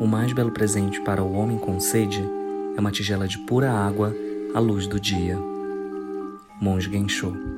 O mais belo presente para o homem com sede é uma tigela de pura água à luz do dia. Monge Gensho.